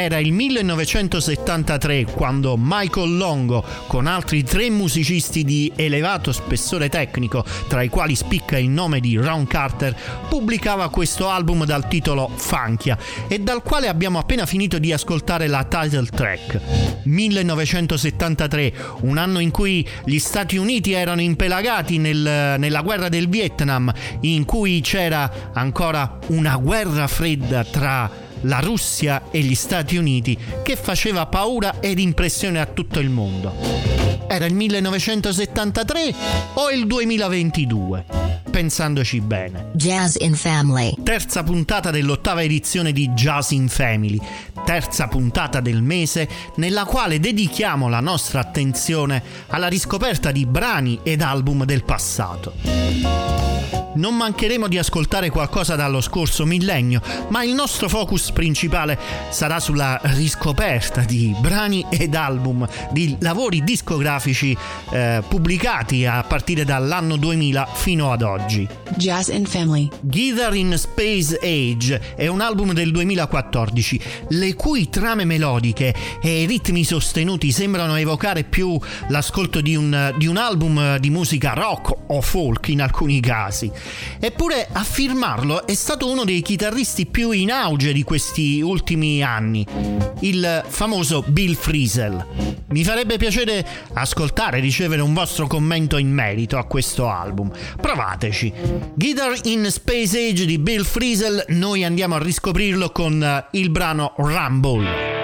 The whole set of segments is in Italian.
Era il 1973 quando Michael Longo, con altri 3 musicisti di elevato spessore tecnico, tra i quali spicca il nome di Ron Carter, pubblicava questo album dal titolo Funkia e dal quale abbiamo appena finito di ascoltare la title track. 1973, un anno in cui gli Stati Uniti erano impelagati nella guerra del Vietnam, in cui c'era ancora una guerra fredda tra la Russia e gli Stati Uniti che faceva paura ed impressione a tutto il mondo. Era il 1973 o il 2022? Pensandoci bene. Jazz in Family. Terza puntata dell'8ª edizione di Jazz in Family. Terza puntata del mese nella quale dedichiamo la nostra attenzione alla riscoperta di brani ed album del passato. Non mancheremo di ascoltare qualcosa dallo scorso millennio, ma il nostro focus principale sarà sulla riscoperta di brani ed album, di lavori discografici pubblicati a partire dall'anno 2000 fino ad oggi. Jazz in Family. Guitar in Space Age è un album del 2014, le cui trame melodiche e ritmi sostenuti sembrano evocare più l'ascolto di un album di musica rock o folk in alcuni casi. Eppure a firmarlo è stato uno dei chitarristi più in auge di questi ultimi anni, il famoso Bill Frisell. Mi farebbe piacere ascoltare e ricevere un vostro commento in merito a questo album. Provateci. Guitar in Space Age di Bill Frisell, noi andiamo a riscoprirlo con il brano Rumble.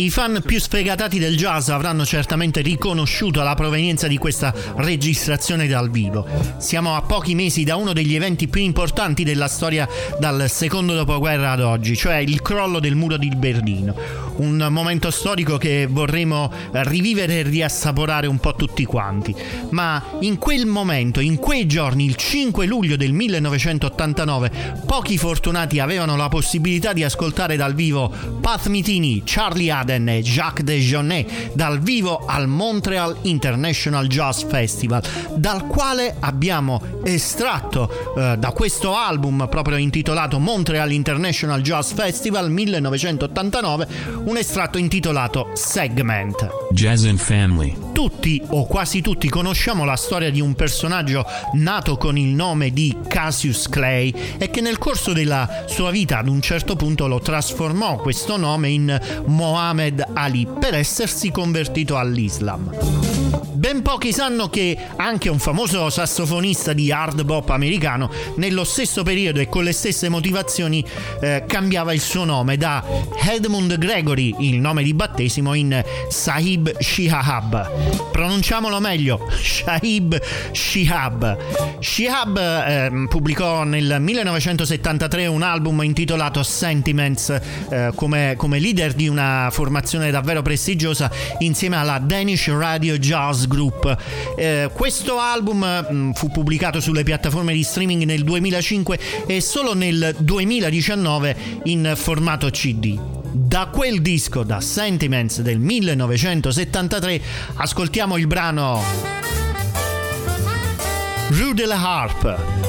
I fan più sfegatati del jazz avranno certamente riconosciuto la provenienza di questa registrazione dal vivo. Siamo a pochi mesi da uno degli eventi più importanti della storia dal secondo dopoguerra ad oggi, cioè il crollo del muro di Berlino. Un momento storico che vorremmo rivivere e riassaporare un po' tutti quanti. Ma in quel momento, in quei giorni, il 5 luglio del 1989, pochi fortunati avevano la possibilità di ascoltare dal vivo Pat Metheny, Charlie Aden e Jack DeJohnette dal vivo al Montreal International Jazz Festival, dal quale abbiamo estratto da questo album proprio intitolato Montreal International Jazz Festival 1989 un estratto intitolato Segment. Jazz and Family. Tutti o quasi tutti conosciamo la storia di un personaggio nato con il nome di Cassius Clay e che nel corso della sua vita ad un certo punto lo trasformò questo nome in Muhammad Ali per essersi convertito all'Islam. Ben pochi sanno che anche un famoso sassofonista di hard bop americano nello stesso periodo e con le stesse motivazioni cambiava il suo nome da Edmund Gregory, il nome di battesimo, in Sahib Shihahab. Pronunciamolo meglio, Sahib Shihahab. Shihahab pubblicò nel 1973 un album intitolato Sentiments come leader di una formazione davvero prestigiosa insieme alla Danish Radio Jazz Group. Questo album fu pubblicato sulle piattaforme di streaming nel 2005 e solo nel 2019 in formato CD. Da quel disco, da Sentiments del 1973, ascoltiamo il brano Rue de la Harpe.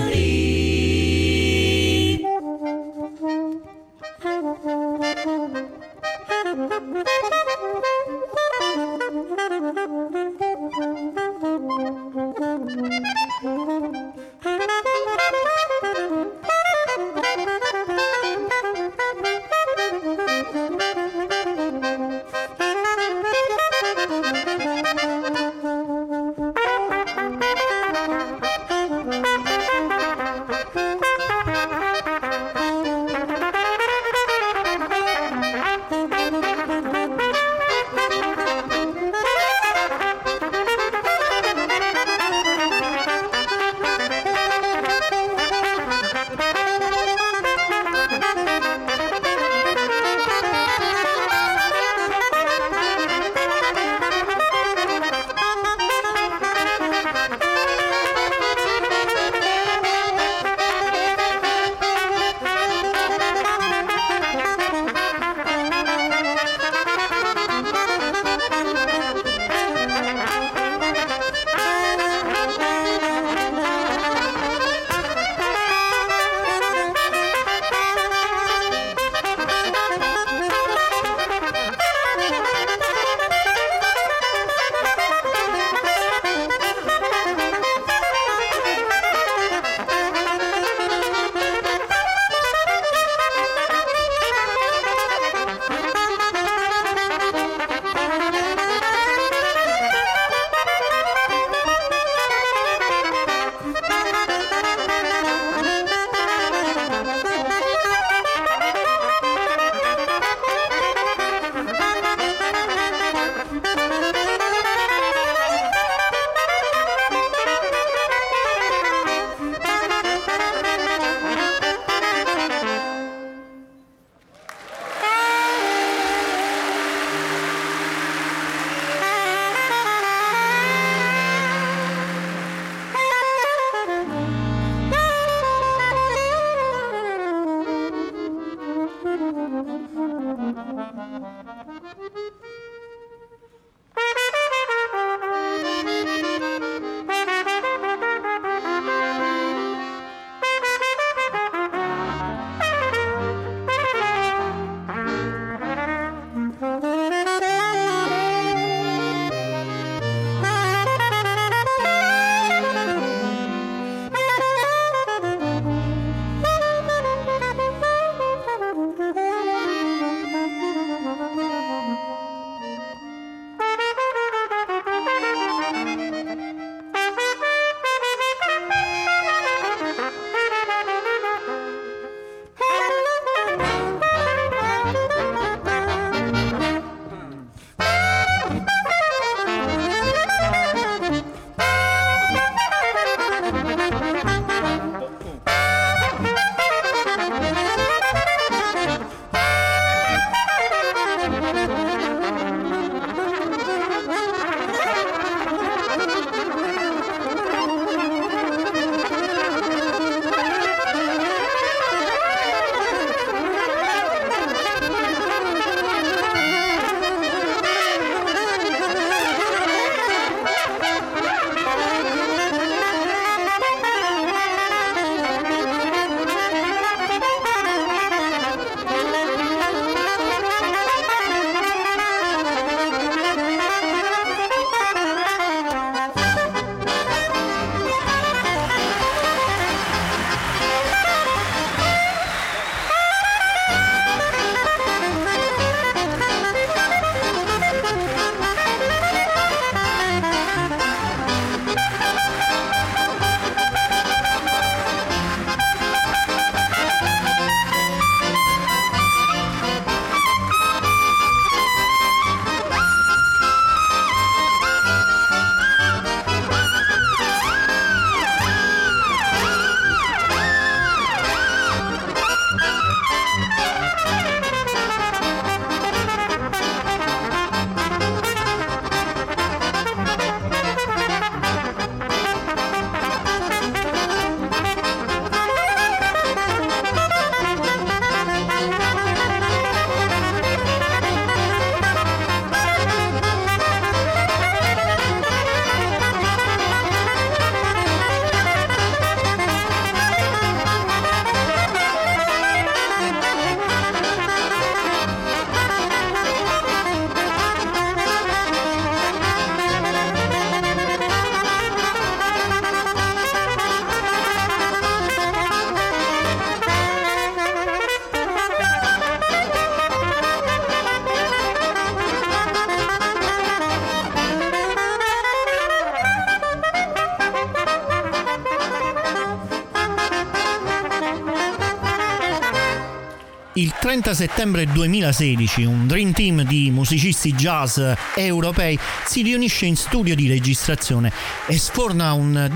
il 30 settembre 2016 un dream team di musicisti jazz europei si riunisce in studio di registrazione e sforna un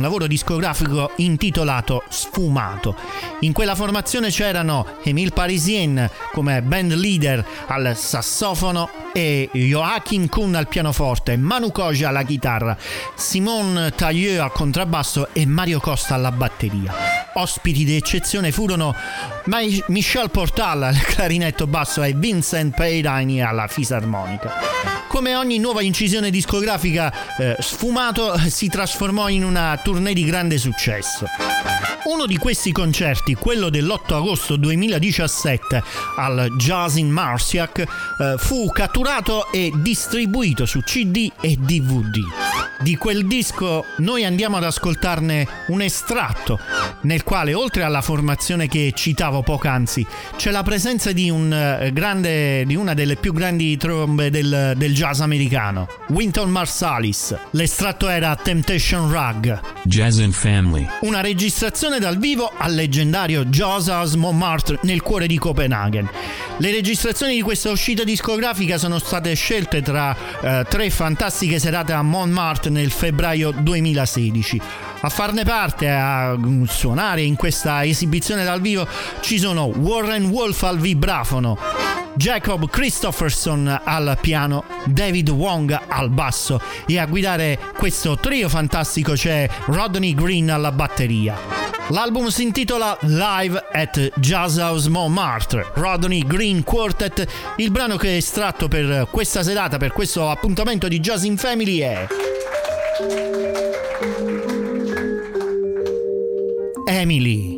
lavoro discografico intitolato Sfumato. In quella formazione c'erano Émile Parisien come band leader al sassofono e Joachim Kuhn al pianoforte, Manu Koja alla chitarra, Simone Taglieu al contrabbasso e Mario Costa alla batteria. Ospiti d'eccezione furono Michel al clarinetto basso e Vincent Peirani alla fisarmonica. Come ogni nuova incisione discografica, Sfumato si trasformò in una tournée di grande successo. Uno di questi concerti, quello dell'8 agosto 2017 al Jazz in Marciac, fu catturato e distribuito su CD e DVD. Di quel disco noi andiamo ad ascoltarne un estratto, nel quale, oltre alla formazione che citavo poc'anzi, c'è la presenza di una delle più grandi trombe del jazz americano, Wynton Marsalis. L'estratto era Temptation Rug. Jazz and Family. Una registrazione dal vivo al leggendario Jazz House Montmartre nel cuore di Copenaghen. Le registrazioni di questa uscita discografica sono state scelte tra tre fantastiche serate a Montmartre nel febbraio 2016. A farne parte, a suonare in questa esibizione dal vivo, ci sono Warren Wolf al vibrafono, Jacob Christofferson al piano, David Wong al basso e a guidare questo trio fantastico c'è Rodney Green alla batteria. L'album si intitola Live at Jazz House Montmartre, Rodney Green Quartet. Il brano che è estratto per questa serata, per questo appuntamento di Jazz in Family è Emily.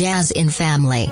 Jazz in Family.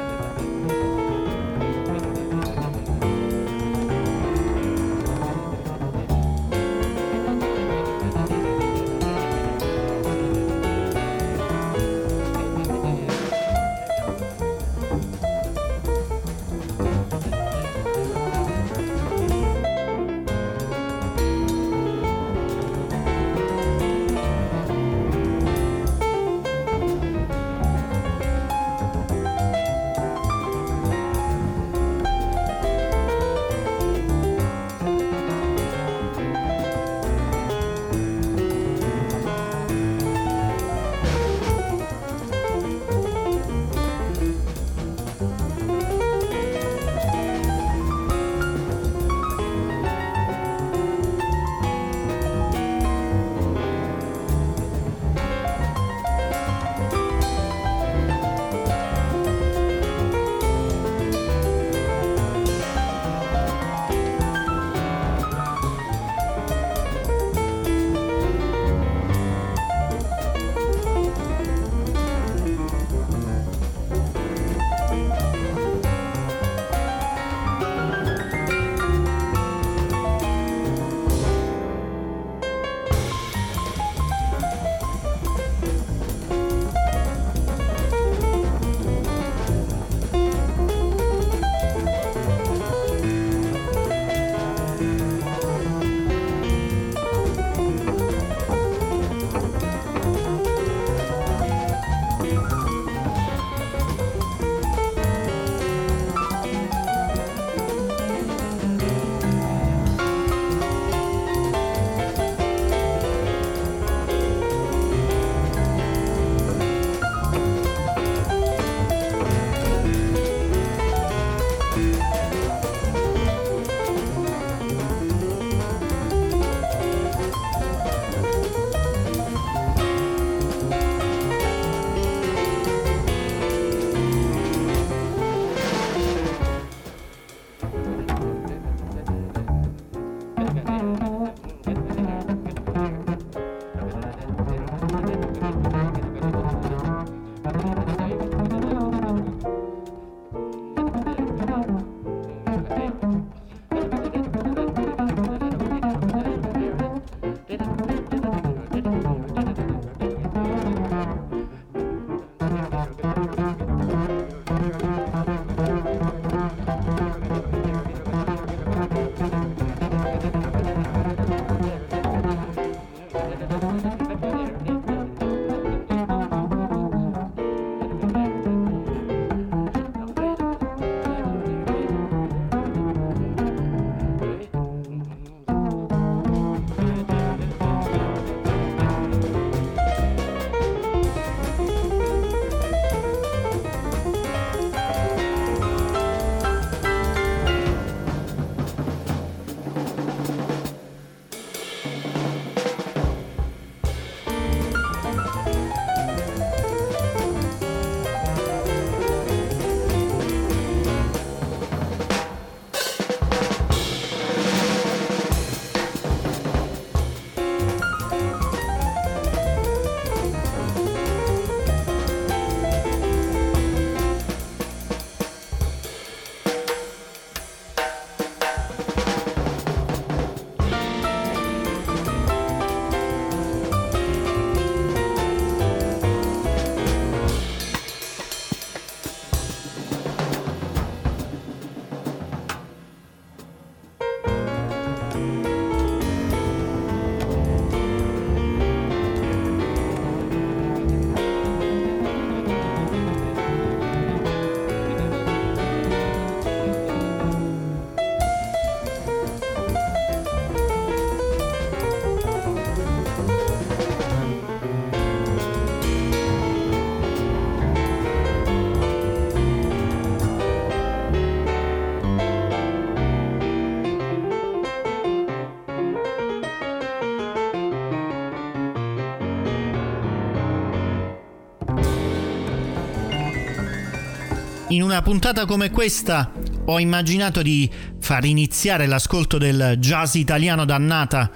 In una puntata come questa ho immaginato di far iniziare l'ascolto del jazz italiano d'annata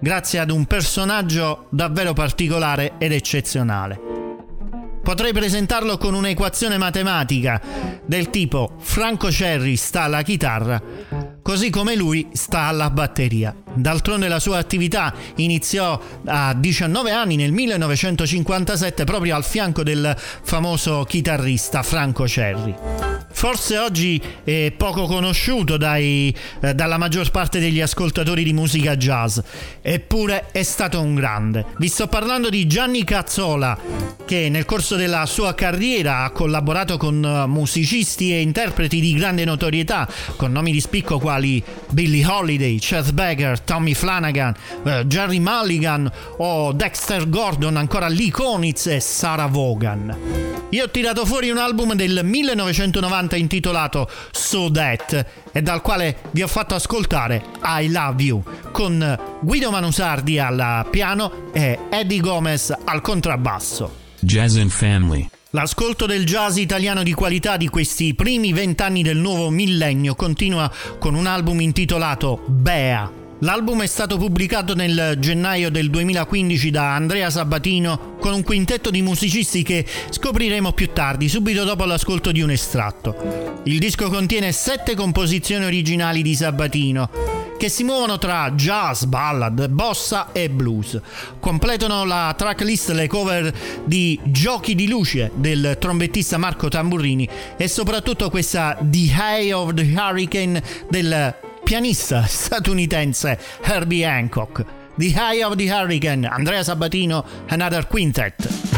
grazie ad un personaggio davvero particolare ed eccezionale. Potrei presentarlo con un'equazione matematica del tipo Franco Cerri sta alla chitarra, così come lui sta alla batteria. D'altronde la sua attività iniziò a 19 anni nel 1957 proprio al fianco del famoso chitarrista Franco Cerri. Forse oggi è poco conosciuto dalla maggior parte degli ascoltatori di musica jazz, eppure è stato un grande. Vi sto parlando di Gianni Cazzola, che nel corso della sua carriera ha collaborato con musicisti e interpreti di grande notorietà, con nomi di spicco quali Billie Holiday, Chet Baker, Tommy Flanagan, Jerry Mulligan o Dexter Gordon, ancora Lee Konitz e Sarah Vaughan. Io ho tirato fuori un album del 1990 intitolato So That, e dal quale vi ho fatto ascoltare I Love You, con Guido Manusardi al piano e Eddie Gomez al contrabbasso. Jazz and Family. L'ascolto del jazz italiano di qualità di questi primi 20 anni del nuovo millennio continua con un album intitolato Bea. L'album è stato pubblicato nel gennaio del 2015 da Andrea Sabatino con un quintetto di musicisti che scopriremo più tardi, subito dopo l'ascolto di un estratto. Il disco contiene 7 composizioni originali di Sabatino, che si muovono tra jazz, ballad, bossa e blues. Completano la tracklist le cover di Giochi di luce del trombettista Marco Tamburini e soprattutto questa The Eye of the Hurricane del pianista statunitense Herbie Hancock. The Eye of the Hurricane, Andrea Sabatino, Another Quintet.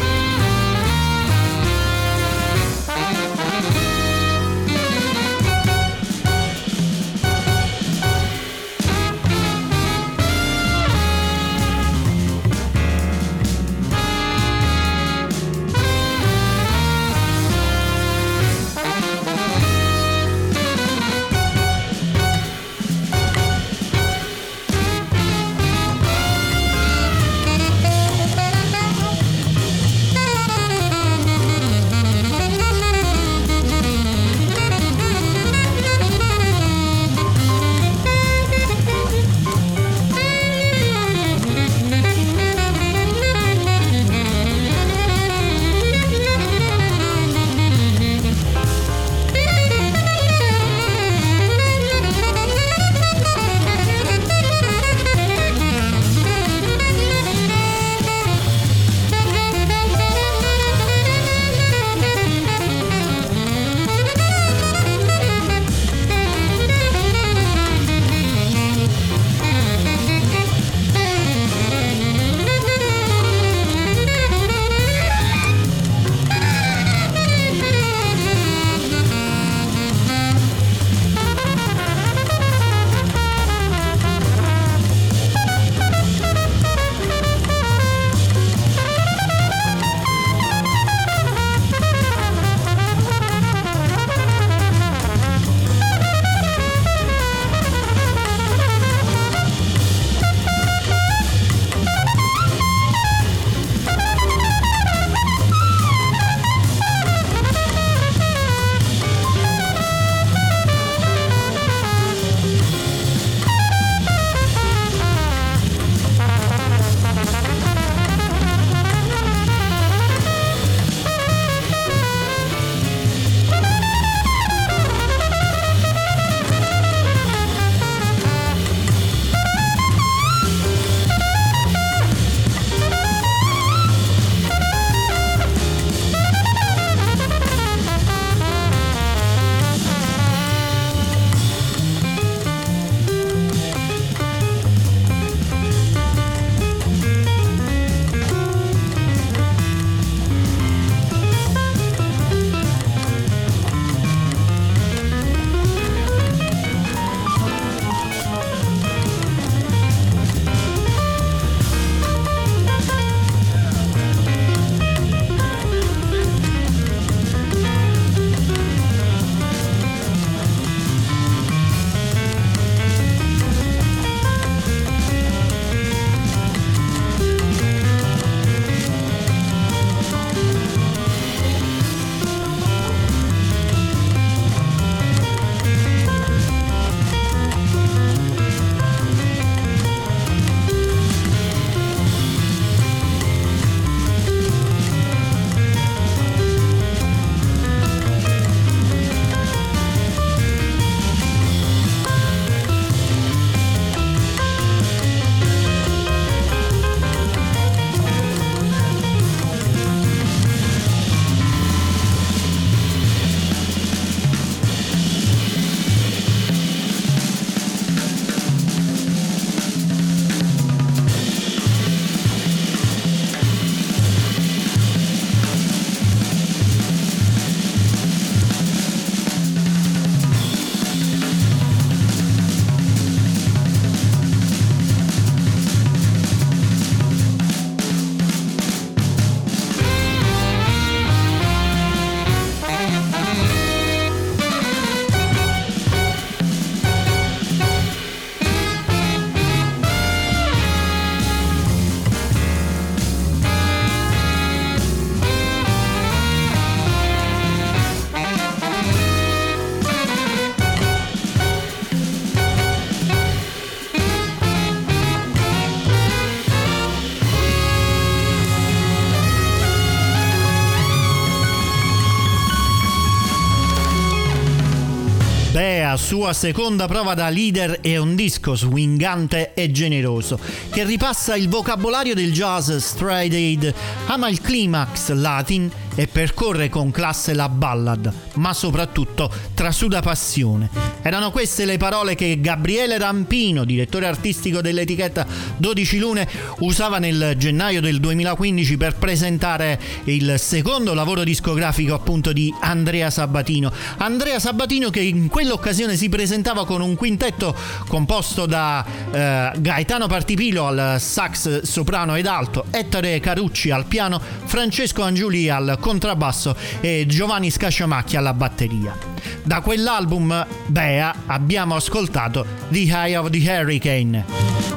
la sua seconda prova da leader è un disco swingante e generoso che ripassa il vocabolario del jazz straight-edge, ama il climax latin e percorre con classe la ballad, ma soprattutto trasuda passione. Erano queste le parole che Gabriele Rampino, direttore artistico dell'etichetta 12 Lune, usava nel gennaio del 2015 per presentare il secondo lavoro discografico, appunto, di Andrea Sabatino. Andrea Sabatino che in quell'occasione si presentava con un quintetto composto da Gaetano Partipilo al sax soprano ed alto, Ettore Carucci al piano, Francesco Angiuli al contrabbasso e Giovanni Scasciamacchi alla batteria. Da quell'album Bea abbiamo ascoltato The Eye of the Hurricane.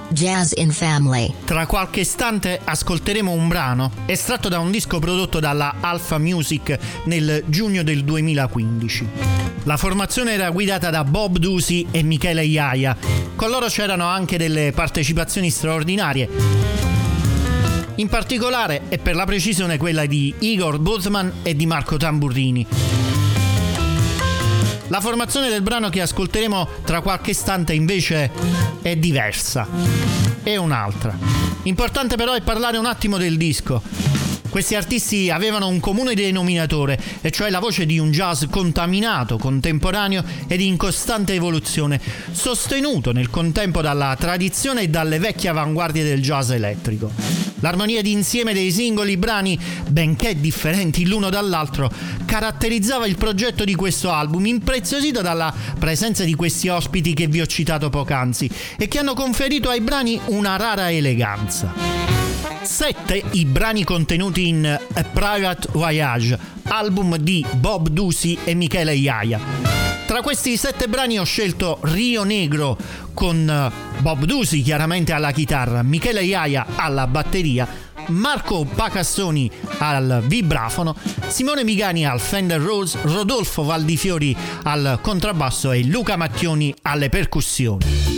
Jazz in Family. Tra qualche istante ascolteremo un brano estratto da un disco prodotto dalla Alpha Music nel giugno del 2015. La formazione era guidata da Bob Dusi e Michele Iaia. Con loro c'erano anche delle partecipazioni straordinarie. In particolare è per la precisione quella di Igor Bozman e di Marco Tamburini. La formazione del brano che ascolteremo tra qualche istante invece è diversa, è un'altra. Importante però è parlare un attimo del disco. Questi artisti avevano un comune denominatore, e cioè la voce di un jazz contaminato, contemporaneo ed in costante evoluzione, sostenuto nel contempo dalla tradizione e dalle vecchie avanguardie del jazz elettrico. L'armonia d'insieme dei singoli brani, benché differenti l'uno dall'altro, caratterizzava il progetto di questo album, impreziosito dalla presenza di questi ospiti che vi ho citato poc'anzi e che hanno conferito ai brani una rara eleganza. 7 i brani contenuti in A Private Voyage, album di Bob Dusi e Michele Iaia. Tra questi 7 brani ho scelto Rio Negro con Bob Dusi chiaramente alla chitarra, Michele Iaia alla batteria, Marco Pacassoni al vibrafono, Simone Migani al Fender Rhodes, Rodolfo Valdifiori al contrabbasso e Luca Mattioni alle percussioni.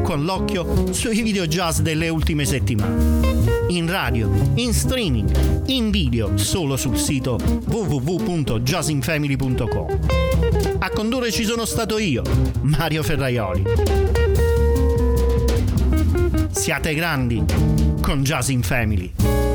con l'occhio sui video jazz delle ultime settimane. In radio, in streaming, in video, solo sul sito www.jazzinfamily.com. A condurre ci sono stato io, Mario Ferraioli. Siate grandi con Jazz in Family.